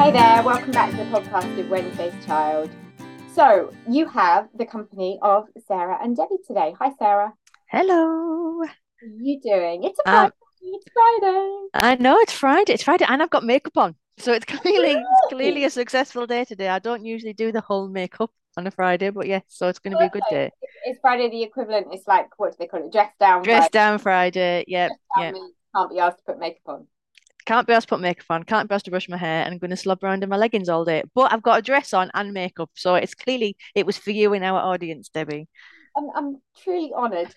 Hey there, welcome back to the podcast of Wednesday's Child. So you have the company of Sarah and Debbie today. Hi, Sarah. Hello. How are you doing? It's a Friday. It's Friday. I know, it's Friday. It's Friday and I've got makeup on. So it's clearly a successful day today. I don't usually do the whole makeup on a Friday, but yes, so it's going to be a good day. It's Friday the equivalent. It's like, what do they call it? Dress down Friday. Yep. Can't be asked to put makeup on. Can't be asked to put makeup on. Can't be asked to brush my hair. And I'm going to slob around in my leggings all day. But I've got a dress on and makeup. So it's clearly, it was for you in our audience, Debbie. I'm truly honoured.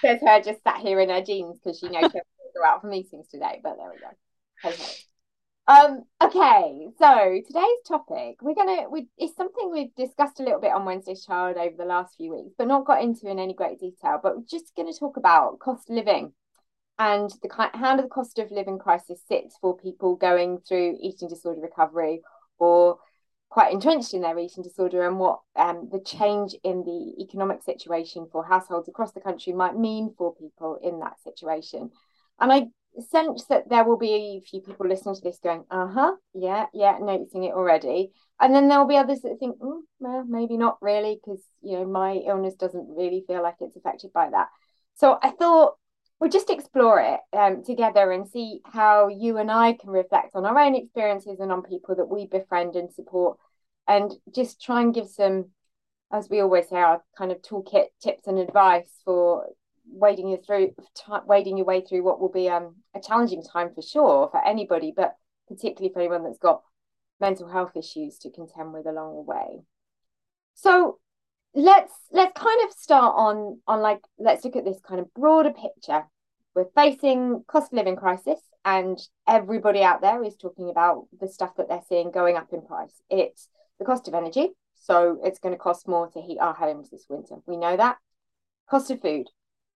Says her just sat here in her jeans because she knows she'll go out for meetings today. But there we go. Okay. Okay, so today's topic is something we've discussed a little bit on Wednesday's Child over the last few weeks, but not got into in any great detail. But we're just going to talk about cost of living and how the cost of living crisis sits for people going through eating disorder recovery or quite entrenched in their eating disorder, and what the change in the economic situation for households across the country might mean for people in that situation. And I sense that there will be a few people listening to this going, noticing it already, and then there will be others that think, well, maybe not really, because my illness doesn't really feel like it's affected by that. So I thought we'll just explore it together and see how you and I can reflect on our own experiences and on people that we befriend and support, and just try and give some, as we always say, our kind of toolkit tips and advice for wading your way through what will be a challenging time for sure for anybody, but particularly for anyone that's got mental health issues to contend with along the way. So let's kind of start let's look at this kind of broader picture. We're facing cost of living crisis, and everybody out there is talking about the stuff that they're seeing going up in price. It's the cost of energy, so it's going to cost more to heat our homes this winter. We know that. Cost of food.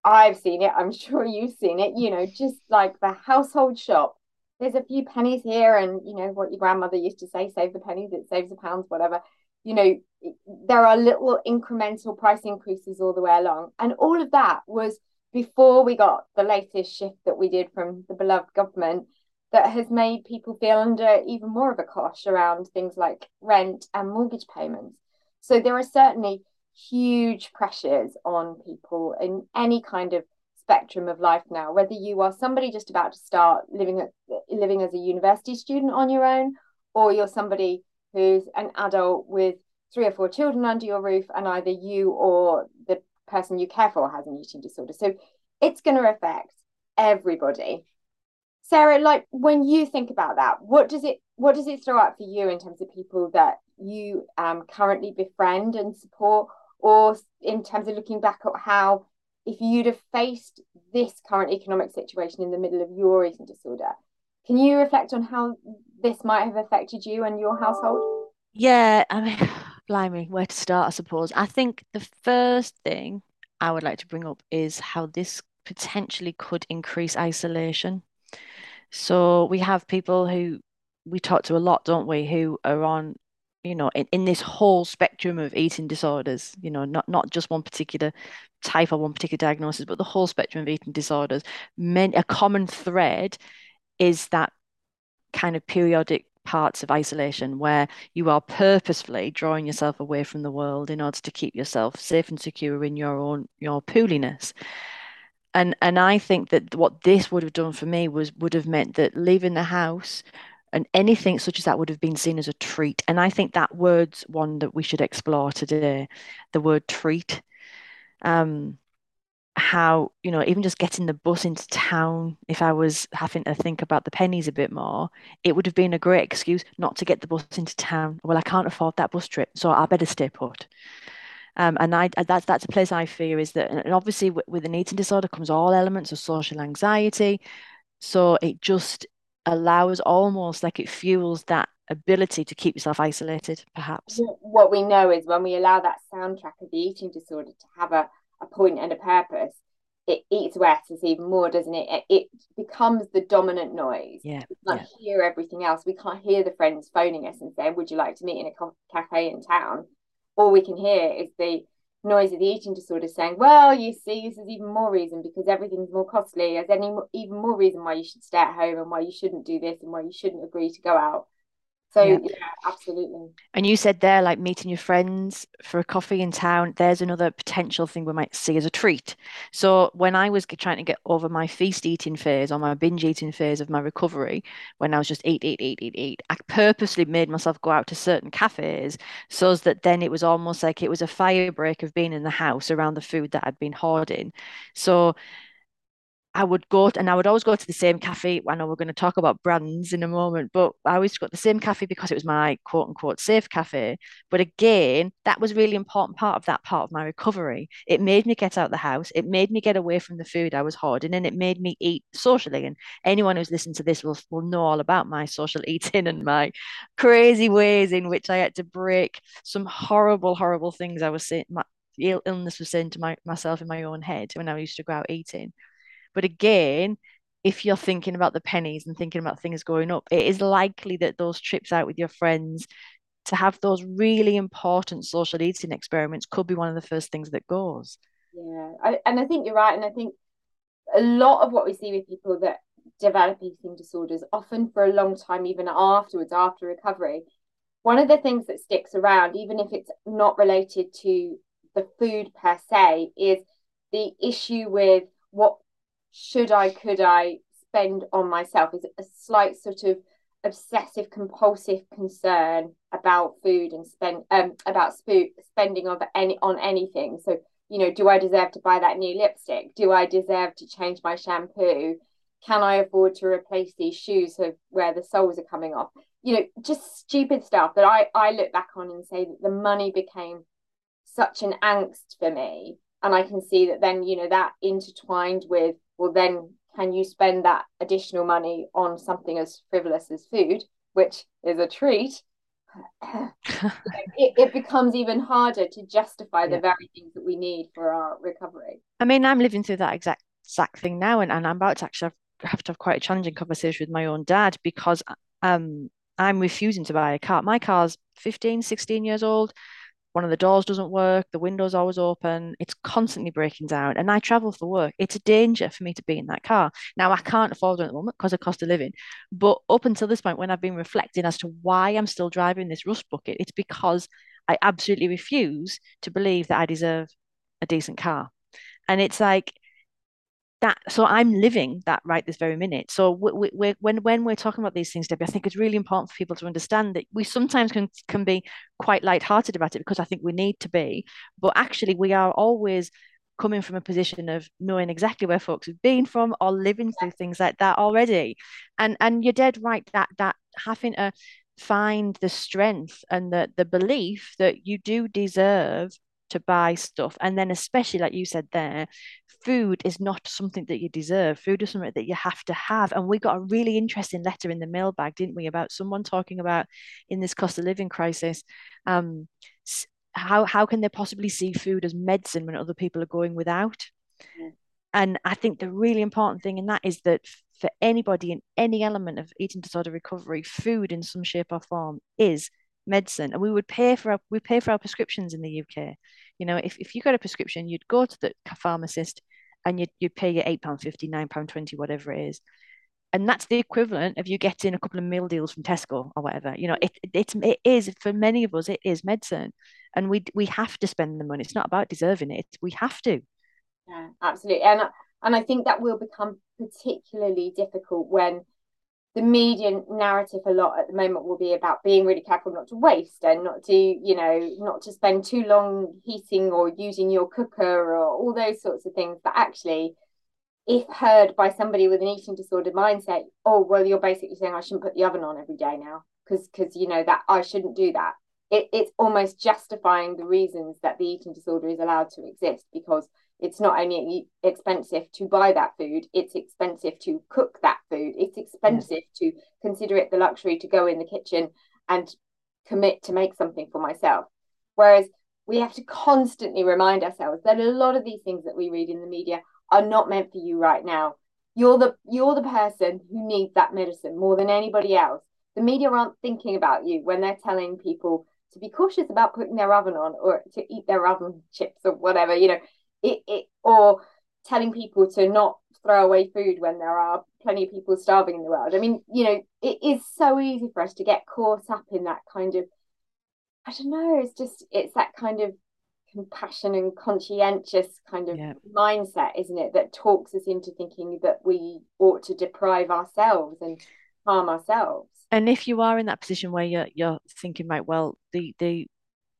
I've seen it, I'm sure you've seen it, just like the household shop. There's a few pennies here, and what your grandmother used to say, save the pennies, it saves the pounds, whatever. There are little incremental price increases all the way along. And all of that was before we got the latest shift that we did from the beloved government that has made people feel under even more of a cosh around things like rent and mortgage payments. So there are certainly huge pressures on people in any kind of spectrum of life now, whether you are somebody just about to start living as a university student on your own, or you're somebody who's an adult with 3 or 4 children under your roof and either you or the person you care for has an eating disorder. So it's going to affect everybody. Sarah, when you think about that, what does it throw up for you in terms of people that you currently befriend and support, or in terms of looking back at how, if you'd have faced this current economic situation in the middle of your eating disorder, can you reflect on how this might have affected you and your household? Yeah, I mean, blimey, where to start, I suppose. I think the first thing I would like to bring up is how this potentially could increase isolation. So we have people who we talk to a lot, don't we, who are on, in this whole spectrum of eating disorders, not just one particular type or one particular diagnosis, but the whole spectrum of eating disorders. A common thread is that kind of periodic parts of isolation where you are purposefully drawing yourself away from the world in order to keep yourself safe and secure in your pooliness. And I think that what this would have done for me would have meant that leaving the house and anything such as that would have been seen as a treat. And I think that word's one that we should explore today, the word treat. How, even just getting the bus into town, if I was having to think about the pennies a bit more, it would have been a great excuse not to get the bus into town. Well, I can't afford that bus trip, so I better stay put. And that's a place I fear is that, and obviously with an eating disorder comes all elements of social anxiety. So it just allows, almost like it fuels that ability to keep yourself isolated, perhaps. What we know is when we allow that soundtrack of the eating disorder to have a point and a purpose, it eats away at us even more, doesn't it? It becomes the dominant noise. Yeah, we can't hear everything else. We can't hear the friends phoning us and saying, would you like to meet in a cafe in town? All we can hear is the noise at the eating disorder saying, well, you see, this is even more reason because everything's more costly. There's any even more reason why you should stay at home and why you shouldn't do this and why you shouldn't agree to go out. So yeah, absolutely. And you said there, like meeting your friends for a coffee in town, there's another potential thing we might see as a treat. So when I was trying to get over my feast eating phase or my binge eating phase of my recovery, when I was just eat, I purposely made myself go out to certain cafes so that then it was almost like it was a fire break of being in the house around the food that I'd been hoarding. So I would go to, and I would always go to the same cafe. I know we're going to talk about brands in a moment, but I always got the same cafe because it was my quote unquote safe cafe. But again, that was really important part of my recovery. It made me get out of the house. It made me get away from the food I was hoarding, and it made me eat socially. And anyone who's listened to this will know all about my social eating and my crazy ways in which I had to break some horrible, horrible things I was saying, my illness was saying to myself in my own head when I used to go out eating. But again, if you're thinking about the pennies and thinking about things going up, it is likely that those trips out with your friends to have those really important social eating experiments could be one of the first things that goes. Yeah, I think you're right. And I think a lot of what we see with people that develop eating disorders, often for a long time, even afterwards, after recovery, one of the things that sticks around, even if it's not related to the food per se, is the issue with what should I, could I spend on myself? Is a slight sort of obsessive compulsive concern about food and spending on anything. So, you know, do I deserve to buy that new lipstick? Do I deserve to change my shampoo? Can I afford to replace these shoes where the soles are coming off? You know, just stupid stuff that I look back on and say that the money became such an angst for me. And I can see that then, you know, that intertwined with, well, then can you spend that additional money on something as frivolous as food, which is a treat? it becomes even harder to justify the very things that we need for our recovery. I mean, I'm living through that exact thing now. And I'm about to actually have to have quite a challenging conversation with my own dad because I'm refusing to buy a car. My car's 15, 16 years old. One of the doors doesn't work. The window's always open. It's constantly breaking down. And I travel for work. It's a danger for me to be in that car. Now, I can't afford it at the moment because of cost of living. But up until this point, when I've been reflecting as to why I'm still driving this rust bucket, it's because I absolutely refuse to believe that I deserve a decent car. And it's like that. So I'm living that right this very minute. So when we're talking about these things, Debbie, I think it's really important for people to understand that we sometimes can be quite lighthearted about it because I think we need to be. But actually, we are always coming from a position of knowing exactly where folks have been from or living through things like that already. And you're dead right that having to find the strength and the belief that you do deserve to buy stuff. And then especially, like you said there, food is not something that you deserve. Food is something that you have to have. And we got a really interesting letter in the mailbag, didn't we, about someone talking about in this cost of living crisis, how can they possibly see food as medicine when other people are going without? Yeah. And I think the really important thing in that is that for anybody in any element of eating disorder recovery, food in some shape or form is medicine. And we pay for our prescriptions in the UK. You know, if you got a prescription, you'd go to the pharmacist and you'd pay your £8.50, £9.20, whatever it is, and that's the equivalent of you getting a couple of meal deals from Tesco or whatever. You know, it is for many of us, it is medicine, and we have to spend the money. It's not about deserving it, we have to. Yeah, absolutely. And I think that will become particularly difficult when the media narrative a lot at the moment will be about being really careful not to waste and not to spend too long heating or using your cooker or all those sorts of things. But actually, if heard by somebody with an eating disorder mindset, oh, well, you're basically saying I shouldn't put the oven on every day now because, you know, that I shouldn't do that. It's almost justifying the reasons that the eating disorder is allowed to exist, because it's not only expensive to buy that food, it's expensive to cook that food. It's expensive to consider it the luxury to go in the kitchen and commit to make something for myself. Whereas we have to constantly remind ourselves that a lot of these things that we read in the media are not meant for you right now. You're the person who needs that medicine more than anybody else. The media aren't thinking about you when they're telling people to be cautious about putting their oven on, or to eat their oven chips or whatever, you know, it or telling people to not throw away food when there are plenty of people starving in the world. I mean, you know, it is so easy for us to get caught up in that kind of, I don't know, it's that kind of compassion and conscientious kind of mindset, isn't it, that talks us into thinking that we ought to deprive ourselves and harm ourselves. And if you are in that position where you're thinking, right, well, the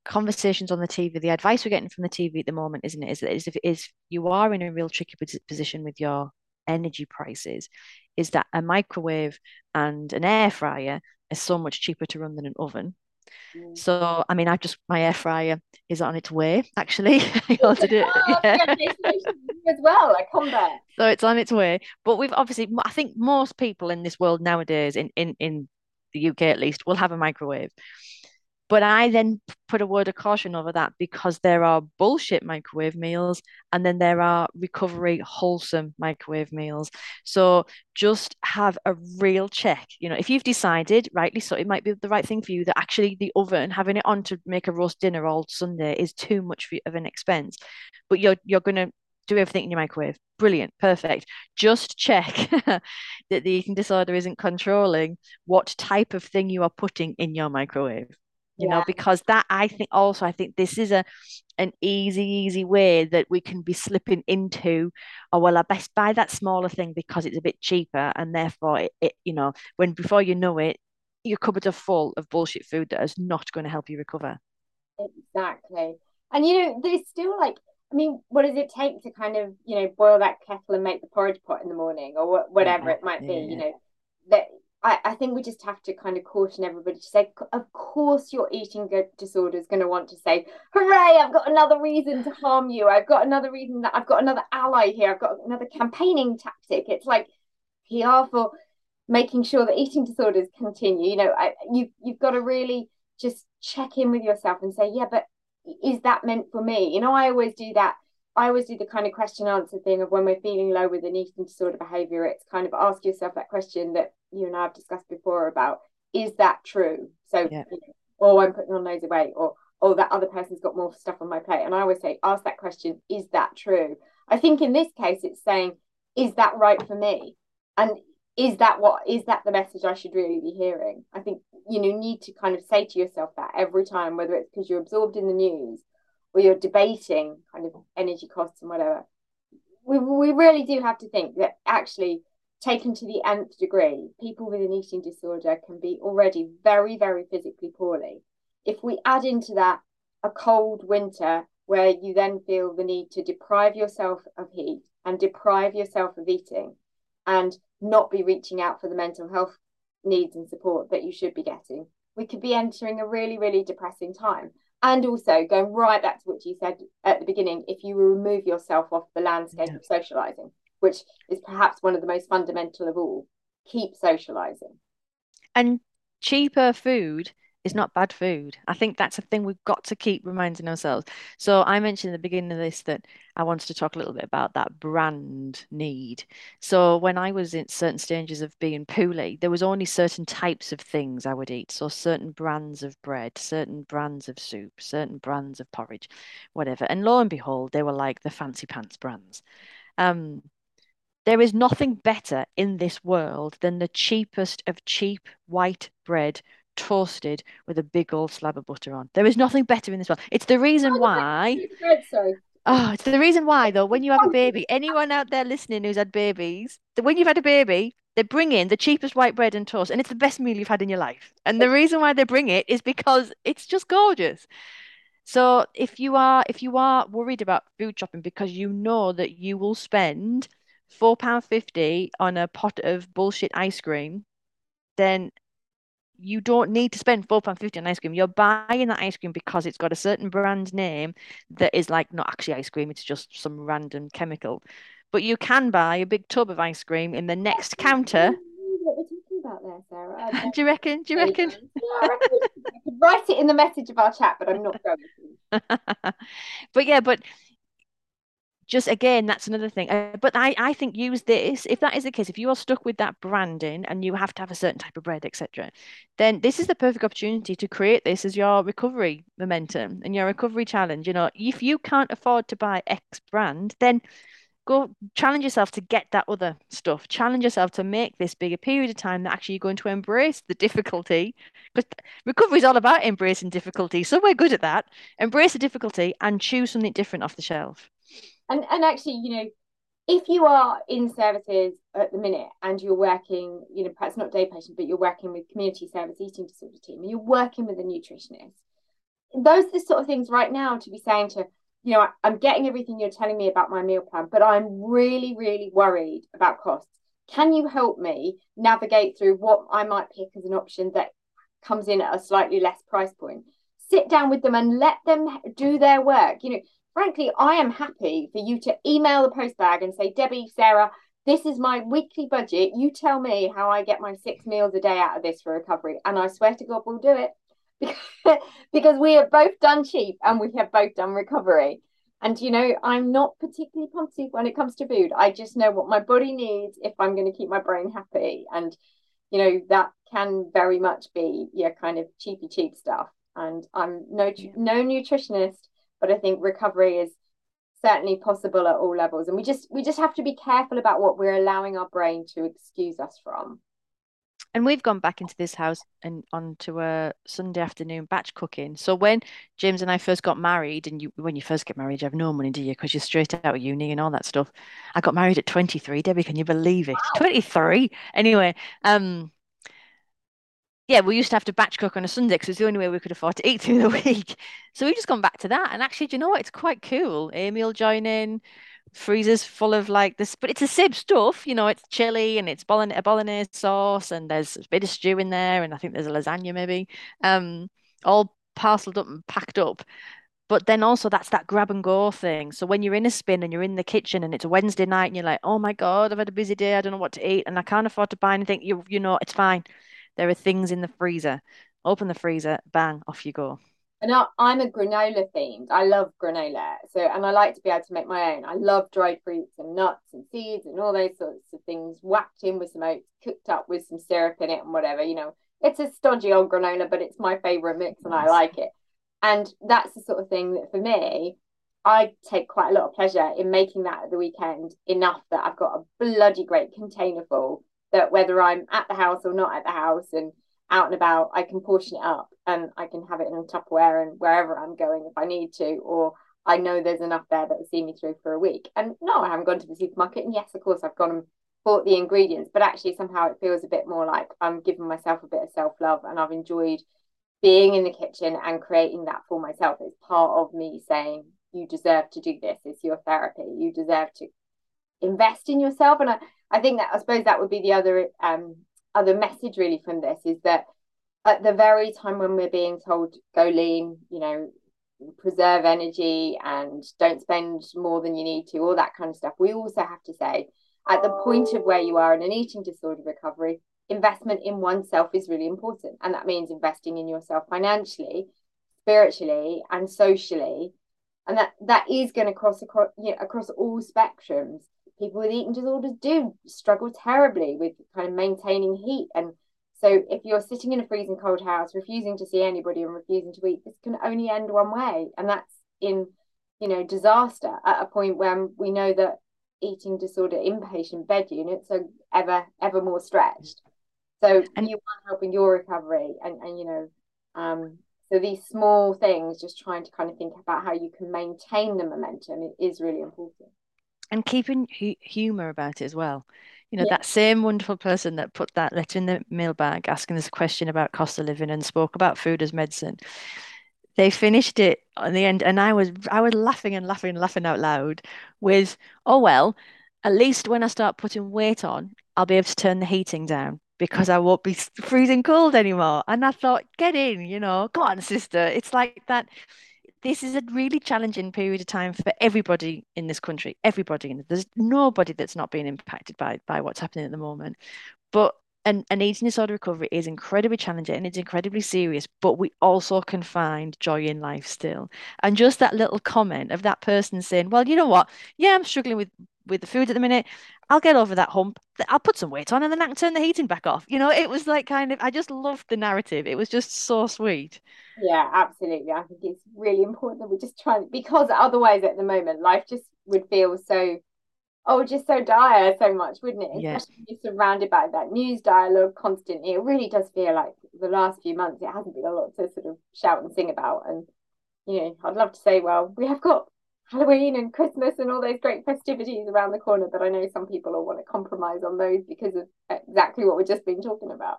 conversations on the TV, the advice we're getting from the TV at the moment, isn't it, is you are in a real tricky position with your energy prices, is that a microwave and an air fryer is so much cheaper to run than an oven. So I mean, my air fryer is on its way, actually. Ordered it, as well, I come back. So it's on its way, but we've obviously, I think most people in this world nowadays, in the UK at least, will have a microwave. But I then put a word of caution over that, because there are bullshit microwave meals, and then there are recovery, wholesome microwave meals. So just have a real check. You know, if you've decided, rightly so, it might be the right thing for you, that actually the oven, having it on to make a roast dinner all Sunday is too much of an expense. But you're going to do everything in your microwave. Brilliant. Perfect. Just check that the eating disorder isn't controlling what type of thing you are putting in your microwave. You know, because that, I think this is an easy way that we can be slipping into, oh, well, I best buy that smaller thing because it's a bit cheaper. And therefore, it you know, when before you know it, your cupboards are full of bullshit food that is not going to help you recover. Exactly. And, you know, there's still like, I mean, what does it take to kind of, you know, boil that kettle and make the porridge pot in the morning, or whatever it might be, you know, that I think we just have to kind of caution everybody to say, of course your eating disorder is going to want to say, hooray, I've got another reason to harm you. I've got another reason, that I've got another ally here. I've got another campaigning tactic. It's like PR for making sure that eating disorders continue. You know, you've got to really just check in with yourself and say, yeah, but is that meant for me? You know, I always do that. I always do the kind of question answer thing of when we're feeling low with an eating disorder behaviour, it's kind of ask yourself that question that you and I have discussed before about, is that true? So, you know, oh, I'm putting on loads of weight, or, oh, that other person's got more stuff on my plate. And I always say, ask that question, is that true? I think in this case, it's saying, is that right for me? And is that the message I should really be hearing? I think, you know, need to kind of say to yourself that every time, whether it's because you're absorbed in the news, or you're debating kind of energy costs and whatever, we really do have to think that actually, taken to the nth degree, people with an eating disorder can be already very, very physically poorly. If we add into that a cold winter where you then feel the need to deprive yourself of heat and deprive yourself of eating and not be reaching out for the mental health needs and support that you should be getting, we could be entering a really, really depressing time. And also going right back to what you said at the beginning, if you remove yourself off the landscape of socialising, which is perhaps one of the most fundamental of all, keep socialising. And cheaper food is not bad food. I think that's a thing we've got to keep reminding ourselves. So I mentioned at the beginning of this that I wanted to talk a little bit about that brand need. So when I was in certain stages of being poorly, there was only certain types of things I would eat. So certain brands of bread, certain brands of soup, certain brands of porridge, whatever. And lo and behold, they were like the fancy pants brands. There is nothing better in this world than the cheapest of cheap white bread, toasted with a big old slab of butter on. There is nothing better in this world. It's the reason why. Oh, it's the reason why, though, when you have a baby, anyone out there listening who's had babies, when you've had a baby, they bring in the cheapest white bread and toast, and it's the best meal you've had in your life. And the reason why they bring it is because it's just gorgeous. So if you are worried about food shopping because you know that you will spend £4.50 on a pot of bullshit ice cream, then you don't need to spend £4.50 on ice cream. You're buying that ice cream because it's got a certain brand name that is like not actually ice cream. It's just some random chemical. But you can buy a big tub of ice cream in the next counter. What we're talking about there, Sarah. Do you reckon? Yeah, I reckon you could write it in the message of our chat, but I'm not going to. But just again, that's another thing. But I think use this, if that is the case, if you are stuck with that branding and you have to have a certain type of bread, etc., then this is the perfect opportunity to create this as your recovery momentum and your recovery challenge. You know, if you can't afford to buy X brand, then go challenge yourself to get that other stuff. Challenge yourself to make this bigger period of time that actually you're going to embrace the difficulty, because recovery is all about embracing difficulty. So we're good at that. Embrace the difficulty and choose something different off the shelf. And actually, you know, if you are in services at the minute and you're working, you know, perhaps not day patient, but you're working with community service eating disorder team, and you're working with a nutritionist, those are the sort of things right now to be saying to, you know, I'm getting everything you're telling me about my meal plan, but I'm really, really worried about costs. Can you help me navigate through what I might pick as an option that comes in at a slightly less price point? Sit down with them and let them do their work. You know, frankly, I am happy for you to email the post bag and say, Debbie, Sarah, this is my weekly budget. You tell me how I get my 6 meals a day out of this for recovery. And I swear to God, we'll do it. Because we have both done cheap and we have both done recovery. And, you know, I'm not particularly poncy when it comes to food. I just know what my body needs if I'm going to keep my brain happy. And, you know, that can very much be your kind of cheapy cheap stuff. And I'm no nutritionist, but I think recovery is certainly possible at all levels. And we just have to be careful about what we're allowing our brain to excuse us from. And we've gone back into this house and onto a Sunday afternoon batch cooking. So when James and I first got married, and when you first get married, you have no money, do you? Because you're straight out of uni and all that stuff. I got married at 23. Debbie, can you believe it? Wow. 23. Anyway, yeah, we used to have to batch cook on a Sunday because it's the only way we could afford to eat through the week. So we've just gone back to that. And actually, do you know what? It's quite cool. Amy will join in. Freezers full of like this, but it's the same stuff, you know. It's chili and it's bolognese sauce, and there's a bit of stew in there, and I think there's a lasagna maybe, all parceled up and packed up. But then also that's that grab and go thing. So when you're in a spin and you're in the kitchen and it's a Wednesday night and you're like, oh my God, I've had a busy day, I don't know what to eat and I can't afford to buy anything, you know, it's fine. There are things in the freezer. Open the freezer, bang, off you go. And I'm a granola themed. I love granola. So, and I like to be able to make my own. I love dried fruits and nuts and seeds and all those sorts of things, whacked in with some oats, cooked up with some syrup in it and whatever, you know. It's a stodgy old granola, but it's my favourite mix and I like it. And that's the sort of thing that for me, I take quite a lot of pleasure in making that at the weekend, enough that I've got a bloody great container full that whether I'm at the house or not at the house and out and about, I can portion it up and I can have it in a Tupperware and wherever I'm going if I need to, or I know there's enough there that will see me through for a week. And no, I haven't gone to the supermarket, and yes, of course, I've gone and bought the ingredients, but actually somehow it feels a bit more like I'm giving myself a bit of self-love, and I've enjoyed being in the kitchen and creating that for myself. It's part of me saying, you deserve to do this. It's your therapy. You deserve to invest in yourself. And I think that, I suppose that would be the other message really from this, is that at the very time when we're being told go lean, you know, preserve energy and don't spend more than you need to, all that kind of stuff, we also have to say at the point of where you are in an eating disorder recovery, investment in oneself is really important. And that means investing in yourself financially, spiritually and socially, and that is going to cross across all spectrums. People with eating disorders do struggle terribly with kind of maintaining heat. And so if you're sitting in a freezing cold house, refusing to see anybody and refusing to eat, this can only end one way. And that's in, you know, disaster, at a point when we know that eating disorder inpatient bed units are ever more stretched. So you want help in your recovery. And you know, so these small things, just trying to kind of think about how you can maintain the momentum is really important. And keeping humour about it as well. You know, yeah. That same wonderful person that put that letter in the mailbag asking us a question about cost of living and spoke about food as medicine, they finished it at the end, and I was laughing and laughing and laughing out loud with, oh, well, at least when I start putting weight on, I'll be able to turn the heating down because I won't be freezing cold anymore. And I thought, get in, you know, go on, sister. It's like that. This is a really challenging period of time for everybody in this country, everybody. There's nobody that's not being impacted by what's happening at the moment. But an eating disorder recovery is incredibly challenging and it's incredibly serious, but we also can find joy in life still. And just that little comment of that person saying, well, you know what? Yeah, I'm struggling with the food at the minute. I'll get over that hump. I'll put some weight on and then I can turn the heating back off. You know, it was like kind of, I just loved the narrative. It was just so sweet. Yeah, absolutely. I think it's really important that we just try, because otherwise at the moment, life just would feel so, just so dire so much, wouldn't it? Yes. Especially if you're surrounded by that news dialogue constantly. It really does feel like the last few months, it hasn't been a lot to sort of shout and sing about. And, you know, I'd love to say, well, we have got Halloween and Christmas and all those great festivities around the corner, but I know some people will want to compromise on those because of exactly what we've just been talking about.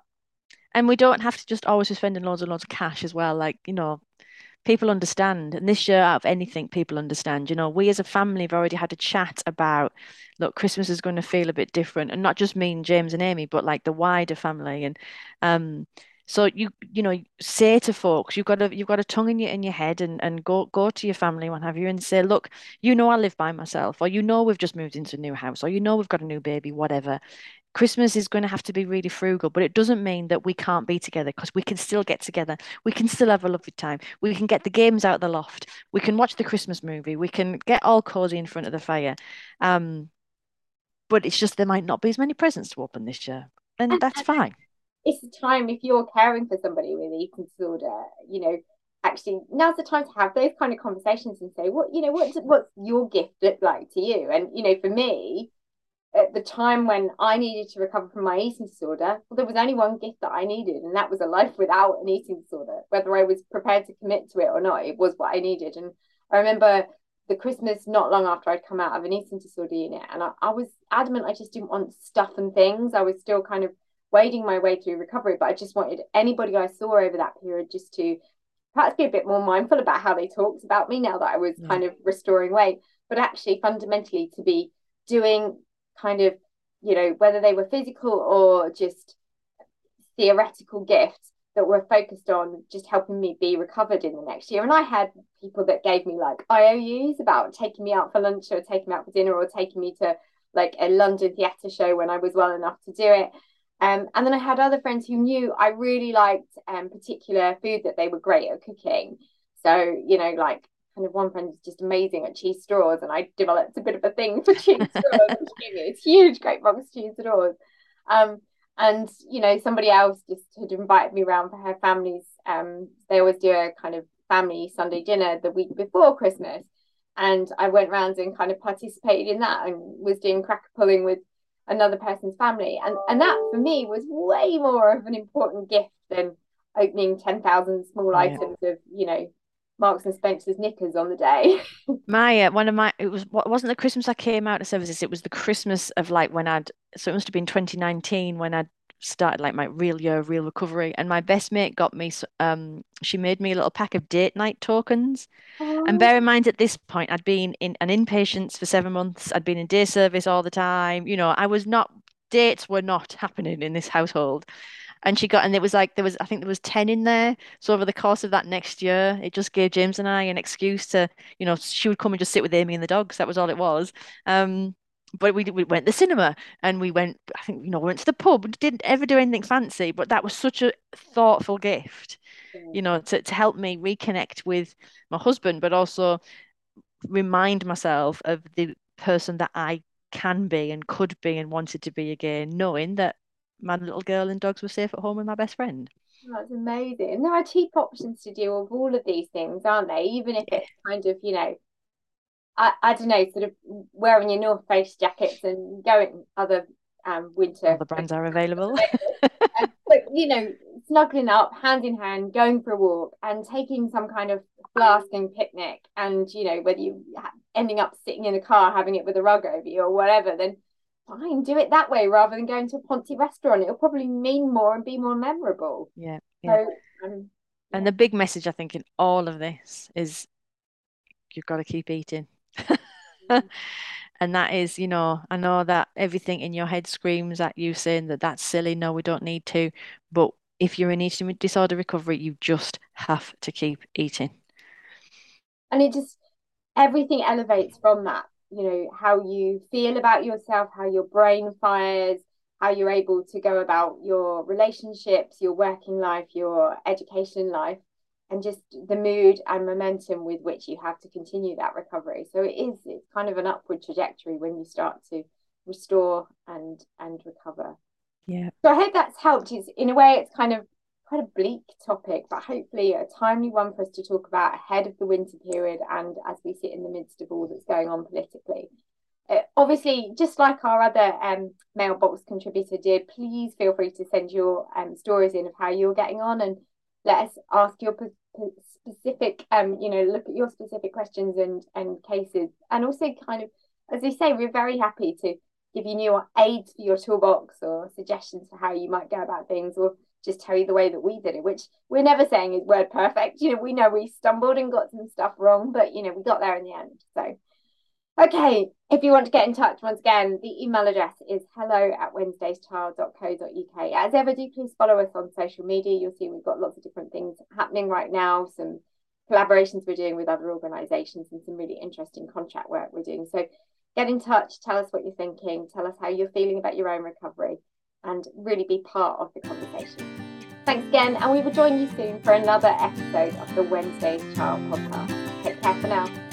And we don't have to just always be spending loads and loads of cash as well. Like, you know, people understand. And this year, out of anything, people understand. You know, we as a family have already had a chat about, look, Christmas is going to feel a bit different, and not just me and James and Amy, but like the wider family. And so you know, say to folks, you've got a tongue in your head, and go to your family, what have you, and say, look, you know, I live by myself, or you know, we've just moved into a new house, or you know, we've got a new baby, whatever. Christmas is going to have to be really frugal, but it doesn't mean that we can't be together, because we can still get together. We can still have a lovely time. We can get the games out of the loft. We can watch the Christmas movie. We can get all cozy in front of the fire. But it's just there might not be as many presents to open this year, and that's fine. It's the time, if you're caring for somebody with eating disorder, you know, actually now's the time to have those kind of conversations and say, what's your gift look like to you? And, you know, for me, at the time when I needed to recover from my eating disorder, well, there was only one gift that I needed, and that was a life without an eating disorder. Whether I was prepared to commit to it or not, it was what I needed. And I remember the Christmas not long after I'd come out of an eating disorder unit, and I was adamant I just didn't want stuff and things. I was still kind of wading my way through recovery, but I just wanted anybody I saw over that period just to perhaps be a bit more mindful about how they talked about me now that I was kind of restoring weight, but actually fundamentally to be doing kind of, you know, whether they were physical or just theoretical gifts that were focused on just helping me be recovered in the next year. And I had people that gave me like IOUs about taking me out for lunch or taking me out for dinner or taking me to like a London theatre show when I was well enough to do it. And then I had other friends who knew I really liked particular food that they were great at cooking. So, you know, like kind of one friend was just amazing at cheese straws, and I developed a bit of a thing for cheese straws. It's huge, great box of cheese straws. And, you know, somebody else just had invited me around for her family's. They always do a kind of family Sunday dinner the week before Christmas. And I went round and kind of participated in that and was doing cracker pulling with another person's family, and that for me was way more of an important gift than opening 10,000 small items of, you know, Marks and Spencer's knickers on the day. It wasn't the Christmas I came out of services, it was the Christmas of like when it must have been 2019 when I'd started like my real year of real recovery, and my best mate got me she made me a little pack of date night tokens. And bear in mind at this point I'd been in an inpatients for 7 months, I'd been in day service all the time, you know, dates were not happening in this household. And there was 10 in there. So over the course of that next year, it just gave James and I an excuse to, you know, she would come and just sit with Amy and the dogs. That was all it was. But we went to the cinema, and we went to the pub. We didn't ever do anything fancy, but that was such a thoughtful gift, you know, to help me reconnect with my husband, but also remind myself of the person that I can be and could be and wanted to be again, knowing that my little girl and dogs were safe at home with my best friend. That's amazing. And there are cheap options to do with all of these things, aren't they? Even if it's kind of, you know, I don't know, sort of wearing your North Face jackets and going other winter. All the brands are available. But, you know, snuggling up hand in hand, going for a walk and taking some kind of flasking picnic, and, you know, whether you ending up sitting in a car having it with a rug over you or whatever, then fine, do it that way rather than going to a poncy restaurant. It'll probably mean more and be more memorable. So, and the big message I think in all of this is you've got to keep eating. And that is, you know, I know that everything in your head screams at you saying that's silly, no, we don't need to, but if you're in eating disorder recovery, you just have to keep eating. And it just, everything elevates from that, you know, how you feel about yourself, how your brain fires, how you're able to go about your relationships, your working life, your education life, and just the mood and momentum with which you have to continue that recovery. So it's kind of an upward trajectory when you start to restore and recover. Yeah. So I hope that's helped. It's, in a way, it's kind of quite a bleak topic, but hopefully a timely one for us to talk about ahead of the winter period and as we sit in the midst of all that's going on politically. Obviously, just like our other mailbox contributor did, please feel free to send your stories in of how you're getting on, and let us ask your specific, look at your specific questions and cases. And also, kind of, as we say, we're very happy to give you new aids for your toolbox or suggestions for how you might go about things, or just tell you the way that we did it, which we're never saying is word perfect. We know we stumbled and got some stuff wrong, but, we got there in the end. So, okay, if you want to get in touch, once again, the email address is hello@wednesdayschild.co.uk. As ever, do please follow us on social media. You'll see we've got lots of different things happening right now, some collaborations we're doing with other organisations and some really interesting contract work we're doing. So get in touch, tell us what you're thinking, tell us how you're feeling about your own recovery, and really be part of the conversation. Thanks again, and we will join you soon for another episode of the Wednesday's Child podcast. Take care for now.